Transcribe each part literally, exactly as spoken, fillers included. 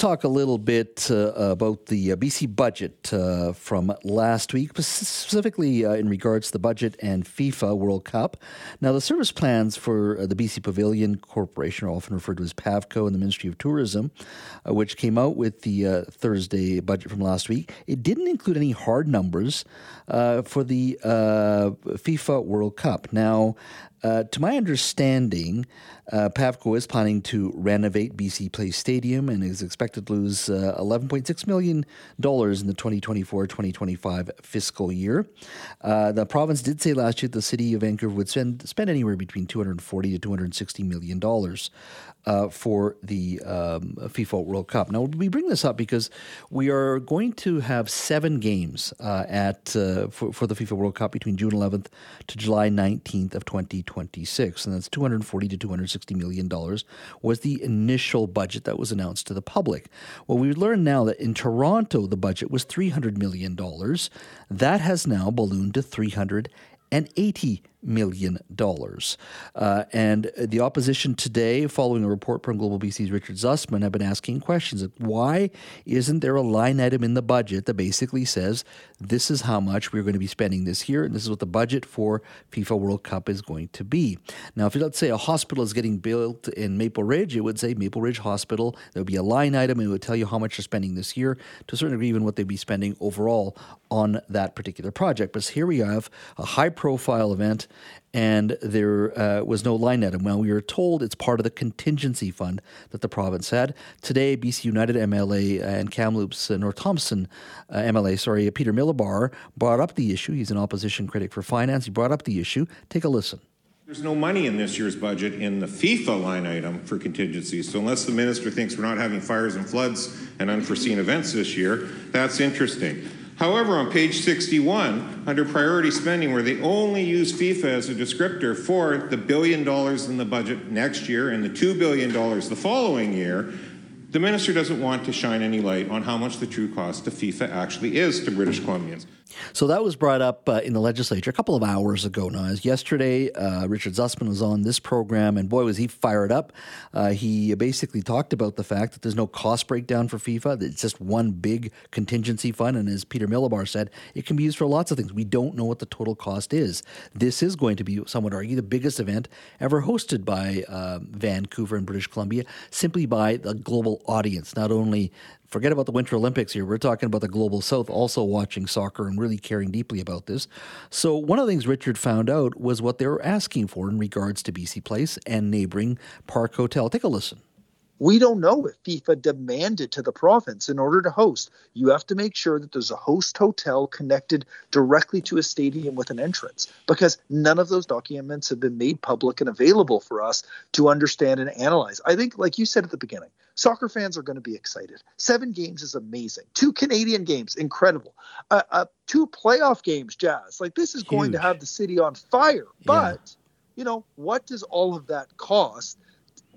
talk a little bit uh, about the uh, B C budget uh, from last week, specifically uh, in regards to the budget and FIFA World Cup. Now, the service plans for uh, the B C Pavilion Corporation, are often referred to as PAVCO, and the Ministry of Tourism, uh, which came out with the uh, Thursday budget from last week, it didn't include any hard numbers uh, for the uh, FIFA World Cup. Now, Uh, to my understanding, uh, PAVCO is planning to renovate B C Place Stadium and is expected to lose uh, eleven point six million dollars in the twenty twenty-four twenty twenty-five fiscal year. Uh, the province did say last year the city of Vancouver would spend, spend anywhere between two hundred forty to two hundred sixty million dollars uh, for the um, FIFA World Cup. Now, we bring this up because we are going to have seven games uh, at uh, for, for the FIFA World Cup between June eleventh to July nineteenth of twenty twenty-six. And that's two hundred forty to two hundred sixty million dollars was the initial budget that was announced to the public. Well, we've learned now that in Toronto, the budget was three hundred million dollars. That has now ballooned to three hundred eighty million dollars. Uh, and the opposition today, following a report from Global B C's Richard Zussman, have been asking questions. Like, why isn't there a line item in the budget that basically says this is how much we're going to be spending this year and this is what the budget for FIFA World Cup is going to be? Now, if you let's say a hospital is getting built in Maple Ridge, it would say Maple Ridge Hospital. There would be a line item and it would tell you how much they're spending this year, to a certain degree even what they'd be spending overall on that particular project. But here we have a high-profile event, and there uh, was no line item. Well, we were told it's part of the contingency fund that the province had. Today, B C United M L A and Kamloops uh, North Thompson uh, M L A, sorry, Peter Milobar, brought up the issue. He's an opposition critic for finance. He brought up the issue. Take a listen. There's no money in this year's budget in the FIFA line item for contingencies. So unless the minister thinks we're not having fires and floods and unforeseen events this year, that's interesting. However, on page sixty-one, under priority spending, where they only use FIFA as a descriptor for the billion dollars in the budget next year and the two billion dollars the following year, the minister doesn't want to shine any light on how much the true cost of FIFA actually is to British Columbians. So that was brought up uh, in the legislature a couple of hours ago now. As yesterday, uh, Richard Zussman was on this program, and boy, was he fired up. Uh, he basically talked about the fact that there's no cost breakdown for FIFA, that it's just one big contingency fund, and as Peter Milobar said, it can be used for lots of things. We don't know what the total cost is. This is going to be, some would argue, the biggest event ever hosted by uh, Vancouver and British Columbia, simply by the global audience, not only forget about the Winter Olympics here. We're talking about the Global South also watching soccer and really caring deeply about this. So one of the things Richard found out was what they were asking for in regards to B C Place and neighboring Park Hotel. Take a listen. We don't know if FIFA demanded to the province in order to host. You have to make sure that there's a host hotel connected directly to a stadium with an entrance, because none of those documents have been made public and available for us to understand and analyze. I think, like you said at the beginning, soccer fans are going to be excited. Seven games is amazing. Two Canadian games, incredible. Uh, uh, two playoff games, Jazz. Like, this is Huge. going to have the city on fire. But, yeah. you know, what does all of that cost?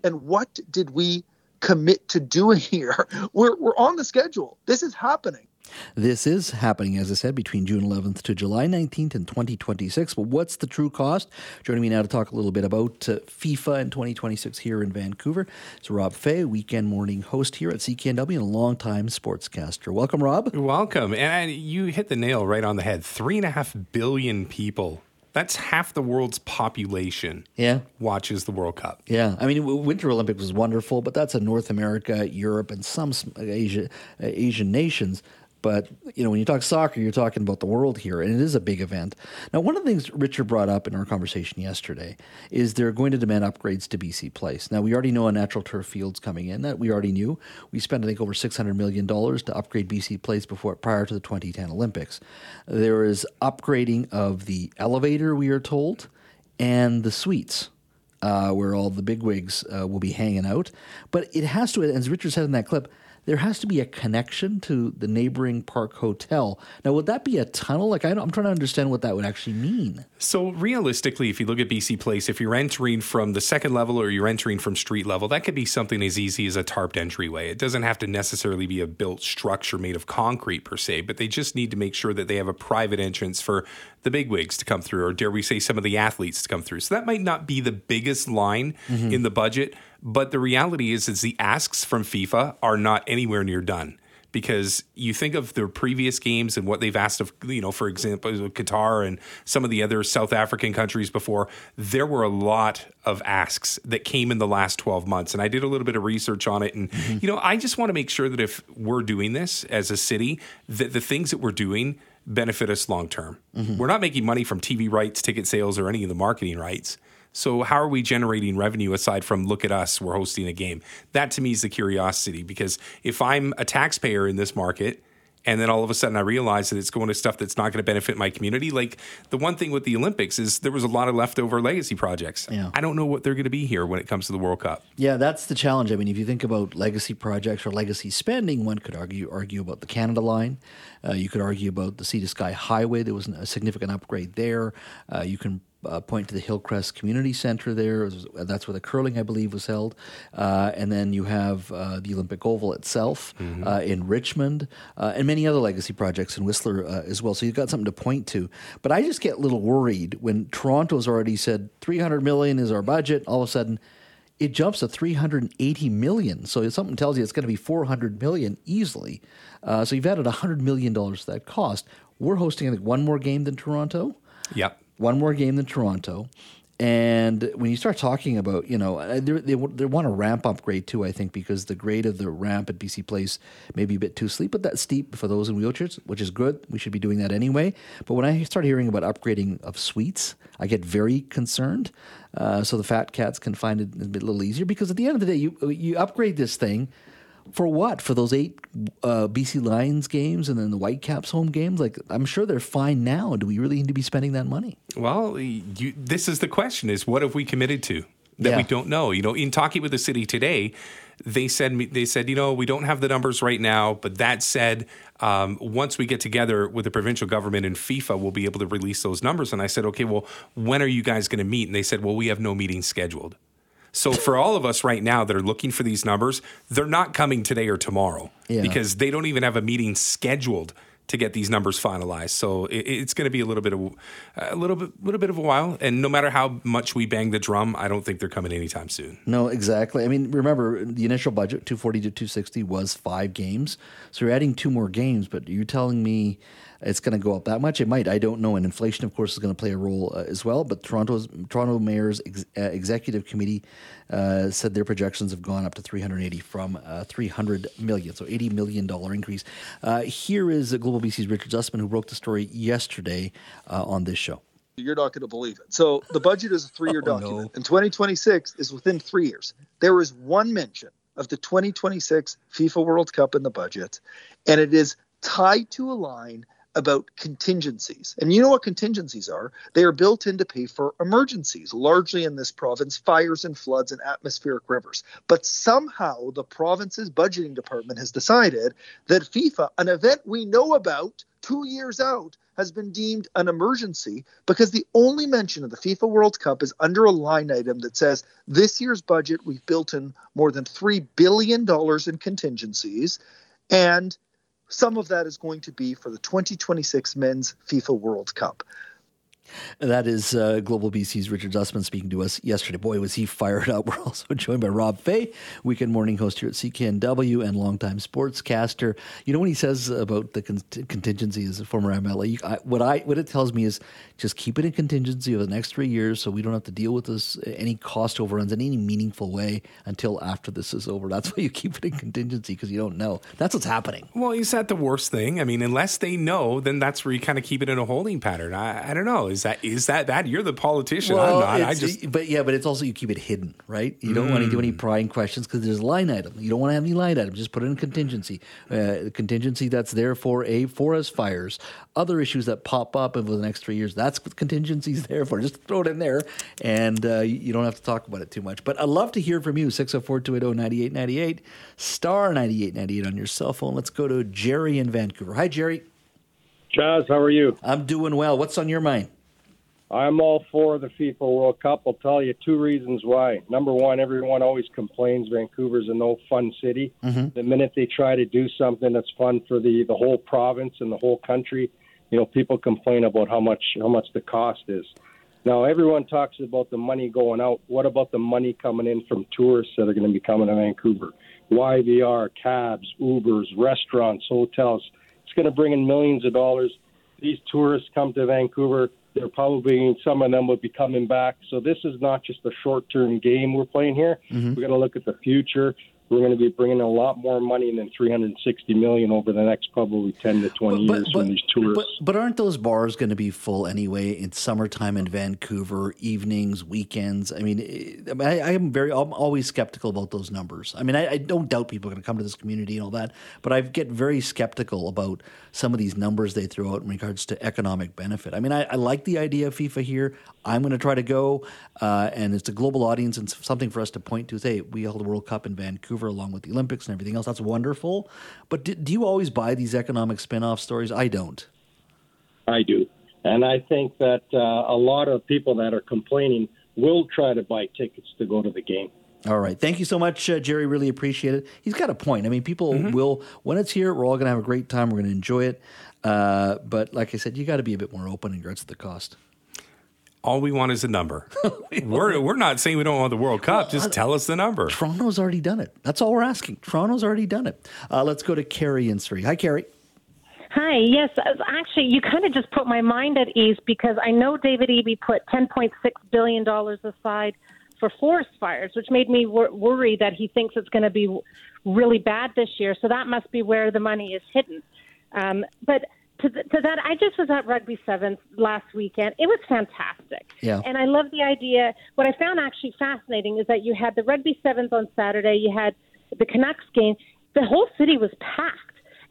And what did we commit to doing here? We're, we're on the schedule. This is happening. This is happening, as I said, between June eleventh to July nineteenth in twenty twenty-six. But what's the true cost? Joining me now to talk a little bit about uh, FIFA in twenty twenty-six here in Vancouver is Rob Fay, weekend morning host here at C K N W and a longtime sportscaster. Welcome, Rob. Welcome. And you hit the nail right on the head. Three and a half billion people. That's half the world's population yeah. watches the World Cup. Yeah. I mean, Winter Olympics was wonderful, but that's in North America, Europe, and some Asia, uh, Asian nations. But, you know, when you talk soccer, you're talking about the world here, and it is a big event. Now, one of the things Richard brought up in our conversation yesterday is they're going to demand upgrades to B C Place. Now, we already know a natural turf field's coming in. That we already knew. We spent, I think, over six hundred million dollars to upgrade B C Place before prior to the twenty ten Olympics. There is upgrading of the elevator, we are told, and the suites. Uh, where all the bigwigs uh, will be hanging out. But it has to, as Richard said in that clip, there has to be a connection to the neighboring Park Hotel. Now, would that be a tunnel? Like, I don't, I'm trying to understand what that would actually mean. So realistically, if you look at B C Place, if you're entering from the second level or you're entering from street level, that could be something as easy as a tarped entryway. It doesn't have to necessarily be a built structure made of concrete per se, but they just need to make sure that they have a private entrance for the bigwigs to come through, or dare we say some of the athletes to come through. So that might not be the biggest line mm-hmm. in the budget, But the reality is, is the asks from FIFA are not anywhere near done. Because you think of their previous games and what they've asked of, you know, for example, Qatar and some of the other South African countries before, there were a lot of asks that came in the last twelve months. And I did a little bit of research on it. And, mm-hmm. you know, I just want to make sure that if we're doing this as a city, that the things that we're doing benefit us long term. Mm-hmm. We're not making money from T V rights, ticket sales, or any of the marketing rights. So how are we generating revenue aside from, look at us, we're hosting a game? That to me is the curiosity, because if I'm a taxpayer in this market and then all of a sudden I realize that it's going to stuff that's not going to benefit my community, like the one thing with the Olympics is there was a lot of leftover legacy projects. Yeah. I don't know what they're going to be here when it comes to the World Cup. Yeah, that's the challenge. I mean, if you think about legacy projects or legacy spending, one could argue argue about the Canada Line. Uh, you could argue about the Sea to Sky Highway. There was a significant upgrade there. Uh, you can Uh, point to the Hillcrest Community Center there. That's where the curling, I believe, was held. Uh, and then you have uh, the Olympic Oval itself mm-hmm. uh, in Richmond uh, and many other legacy projects in Whistler uh, as well. So you've got something to point to. But I just get a little worried when Toronto's already said three hundred million dollars is our budget. All of a sudden, it jumps to three hundred eighty million dollars. So if something tells you it's going to be four hundred million dollars easily. Uh, so you've added one hundred million dollars to that cost. We're hosting, I think, one more game than Toronto. Yep. One more game than Toronto. And when you start talking about, you know, they they want a ramp upgrade too, I think, because the grade of the ramp at B C Place may be a bit too steep, but that's steep for those in wheelchairs, which is good. We should be doing that anyway. But when I start hearing about upgrading of suites, I get very concerned. Uh, so the fat cats can find it a little easier, because at the end of the day, you you upgrade this thing. For what? For those eight uh, B C Lions games and then the Whitecaps home games? Like, I'm sure they're fine now. Do we really need to be spending that money? Well, you, this is the question, is what have we committed to that yeah. we don't know? You know, in talking with the city today, they said, they said, you know, we don't have the numbers right now, but that said, um, once we get together with the provincial government and FIFA, we'll be able to release those numbers. And I said, okay, well, when are you guys going to meet? And they said, well, we have no meeting scheduled. So for all of us right now that are looking for these numbers, they're not coming today or tomorrow yeah. because they don't even have a meeting scheduled to get these numbers finalized. So it, it's going to be a little bit of a little bit, little bit of a while. And no matter how much we bang the drum, I don't think they're coming anytime soon. No, exactly. I mean, remember the initial budget, two forty to two sixty, was five games. So you're adding two more games, but you're telling me it's going to go up that much? It might. I don't know. And inflation, of course, is going to play a role uh, as well. But Toronto's Toronto Mayor's ex- uh, Executive Committee uh, said their projections have gone up to three hundred eighty from uh, three hundred million dollars, so eighty million dollars increase. Uh, here is Global B C's Richard Zussman, who broke the story yesterday uh, on this show. You're not going to believe it. So the budget is a three-year oh, document, no. and twenty twenty-six is within three years. There is one mention of the twenty twenty-six FIFA World Cup in the budget, and it is tied to a line about contingencies. And you know what contingencies are? They are built in to pay for emergencies, largely in this province, fires and floods and atmospheric rivers. But somehow the province's budgeting department has decided that FIFA, an event we know about two years out, has been deemed an emergency because the only mention of the FIFA World Cup is under a line item that says this year's budget, we've built in more than three billion dollars in contingencies, and some of that is going to be for the twenty twenty-six Men's FIFA World Cup. That is uh, Global B C's Richard Zussman speaking to us yesterday. Boy, was he fired up. We're also joined by Rob Fay, weekend morning host here at C K N W and longtime sportscaster. You know what he says about the con- contingency as a former M L A? I, what, I, what it tells me is just keep it in contingency over the next three years so we don't have to deal with this any cost overruns in any meaningful way until after this is over. That's why you keep it in contingency, because you don't know. That's what's happening. Well, is that the worst thing? I mean, unless they know, then that's where you kind of keep it in a holding pattern. I, I don't know. Is that is that bad? You're the politician. Well, I'm not. I just. But yeah, but it's also you keep it hidden, right? You don't mm. want to do any prying questions because there's a line item. You don't want to have any line item. Just put it in contingency. Uh, contingency that's there for a forest fires, other issues that pop up over the next three years. That's what contingency's there for. Just throw it in there, and uh, you don't have to talk about it too much. But I'd love to hear from you. six oh four, two eight oh, nine eight nine eight, star ninety-eight ninety-eight on your cell phone. Let's go to Jerry in Vancouver. Hi, Jerry. Chaz, how are you? I'm doing well. What's on your mind? I'm all for the FIFA World Cup. I'll tell you two reasons why. Number one, everyone always complains Vancouver's a no-fun city. Mm-hmm. The minute they try to do something that's fun for the, the whole province and the whole country, you know, people complain about how much how much the cost is. Now, everyone talks about the money going out. What about the money coming in from tourists that are going to be coming to Vancouver? Y V R, cabs, Ubers, restaurants, hotels. It's going to bring in millions of dollars. These tourists come to Vancouver. They're probably, some of them will be coming back. So this is not just a short-term game we're playing here. Mm-hmm. We're going to look at the future. We're going to be bringing a lot more money than three hundred sixty million dollars over the next probably ten to twenty but, years but, from these tours. But, but aren't those bars going to be full anyway in summertime in Vancouver, evenings, weekends? I mean, I, I am very, I'm always skeptical about those numbers. I mean, I, I don't doubt people are going to come to this community and all that, but I get very skeptical about some of these numbers they throw out in regards to economic benefit. I mean, I, I like the idea of FIFA here. I'm going to try to go, uh, and it's a global audience and something for us to point to. Say, we held a World Cup in Vancouver, along with the Olympics and everything else. That's wonderful. But do, do you always buy these economic spin-off stories? I don't. I do. And I think that uh, a lot of people that are complaining will try to buy tickets to go to the game. All right. Thank you so much, uh, Jerry. Really appreciate it. He's got a point. I mean, people mm-hmm. will, when it's here, we're all going to have a great time. We're going to enjoy it. Uh, but like I said, you got to be a bit more open in regards to the cost. All we want is a number. we're we're not saying we don't want the World Cup. Well, just tell us the number. Toronto's already done it. That's all we're asking. Toronto's already done it. Uh, let's go to Carrie in Surrey. Hi, Carrie. Hi. Yes, actually, you kind of just put my mind at ease because I know David Eby put ten point six billion dollars aside for forest fires, which made me wor- worry that he thinks it's going to be really bad this year. So that must be where the money is hidden. Um, but... To, th- to that, I just was at Rugby Sevens last weekend. It was fantastic. Yeah. And I love the idea. What I found actually fascinating is that you had the Rugby Sevens on Saturday. You had the Canucks game. The whole city was packed.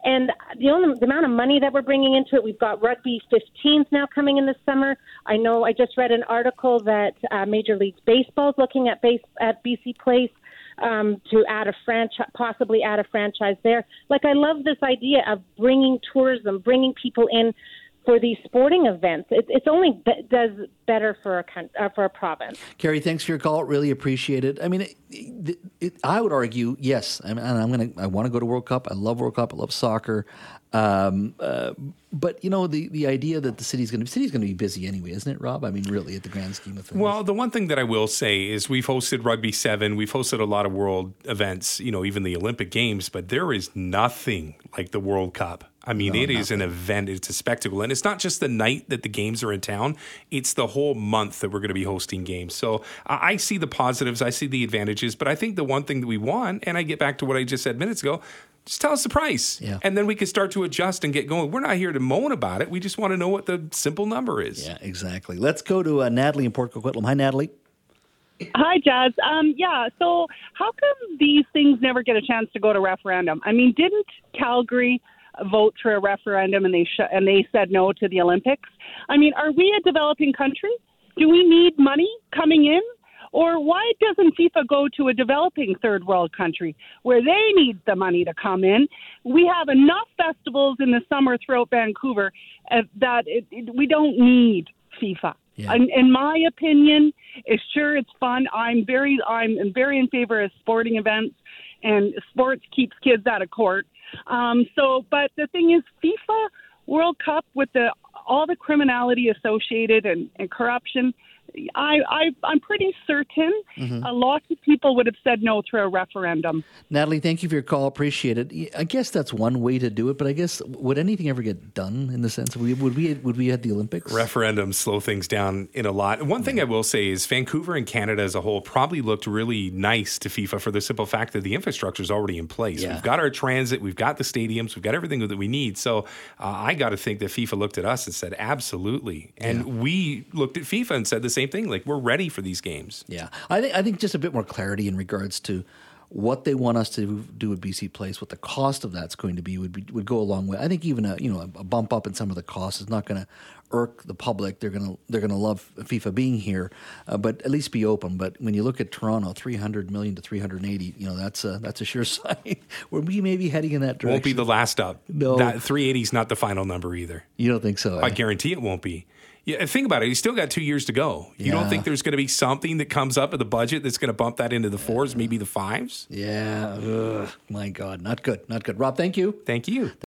And the only the amount of money that we're bringing into it, we've got Rugby fifteens now coming in the summer. I know I just read an article that uh, Major League Baseball is looking at, base, at B C Place um, to add a franchise, possibly add a franchise there. Like, I love this idea of bringing tourism, bringing people in for these sporting events. It, it's only be- does better for a con- uh, for a province. Carrie, thanks for your call. Really appreciate it. I mean, it, it, it, I would argue, yes. I mean, and I'm gonna, I want to go to World Cup. I love World Cup. I love soccer. Um, uh, but you know, the, the idea that the city's going to the city's going to be busy anyway, isn't it, Rob? I mean, really, at the grand scheme of things. Well, the one thing that I will say is we've hosted Rugby Seven, we've hosted a lot of world events, you know, even the Olympic Games. But there is nothing like the World Cup. I mean, no, it nothing. is an event. It's a spectacle. And it's not just the night that the games are in town. It's the whole month that we're going to be hosting games. So I see the positives. I see the advantages. But I think the one thing that we want, and I get back to what I just said minutes ago, just tell us the price. Yeah. And then we can start to adjust and get going. We're not here to moan about it. We just want to know what the simple number is. Yeah, exactly. Let's go to uh, Natalie in Port Coquitlam. Hi, Natalie. Hi, Jazz. Um, yeah, so how come these things never get a chance to go to referendum? I mean, didn't Calgary vote for a referendum and they sh- and they said no to the Olympics? I mean, are we a developing country? Do we need money coming in? Or why doesn't FIFA go to a developing third world country where they need the money to come in? We have enough festivals in the summer throughout Vancouver uh, that it, it, we don't need FIFA. Yeah. In, in my opinion, it's sure it's fun. I'm very I'm very in favor of sporting events, and sports keeps kids out of court. Um, so, but the thing is, FIFA World Cup with the all the criminality associated and, and corruption, I, I, I'm pretty certain mm-hmm. a lot of people would have said no through a referendum. Natalie, thank you for your call. Appreciate it. I guess that's one way to do it, but I guess would anything ever get done in the sense of we, would we would we at the Olympics? Referendums slow things down in a lot. One thing I will say is Vancouver and Canada as a whole probably looked really nice to FIFA for the simple fact that the infrastructure is already in place. Yeah. We've got our transit, we've got the stadiums, we've got everything that we need. So uh, I got to think that FIFA looked at us and said, absolutely. And yeah. we looked at FIFA and said the same thing. Like, we're ready for these games. Yeah. I think I think just a bit more clarity in regards to what they want us to do at B C Place, what the cost of that's going to be would be, would go a long way. I think even a you know a bump up in some of the costs is not going to irk the public. They're gonna they're gonna love FIFA being here, uh, but at least be open. But when you look at Toronto, three hundred million to three hundred eighty, you know that's a that's a sure sign where we may be heading in that direction. Won't be the last up. No, three eighty is not the final number either. You don't think so? I eh? guarantee it won't be. Yeah, think about it. You still got two years to go. You yeah. don't think there's going to be something that comes up in the budget that's going to bump that into the fours, maybe the fives? Yeah. Ugh. My God. Not good. Not good. Rob, thank you. Thank you.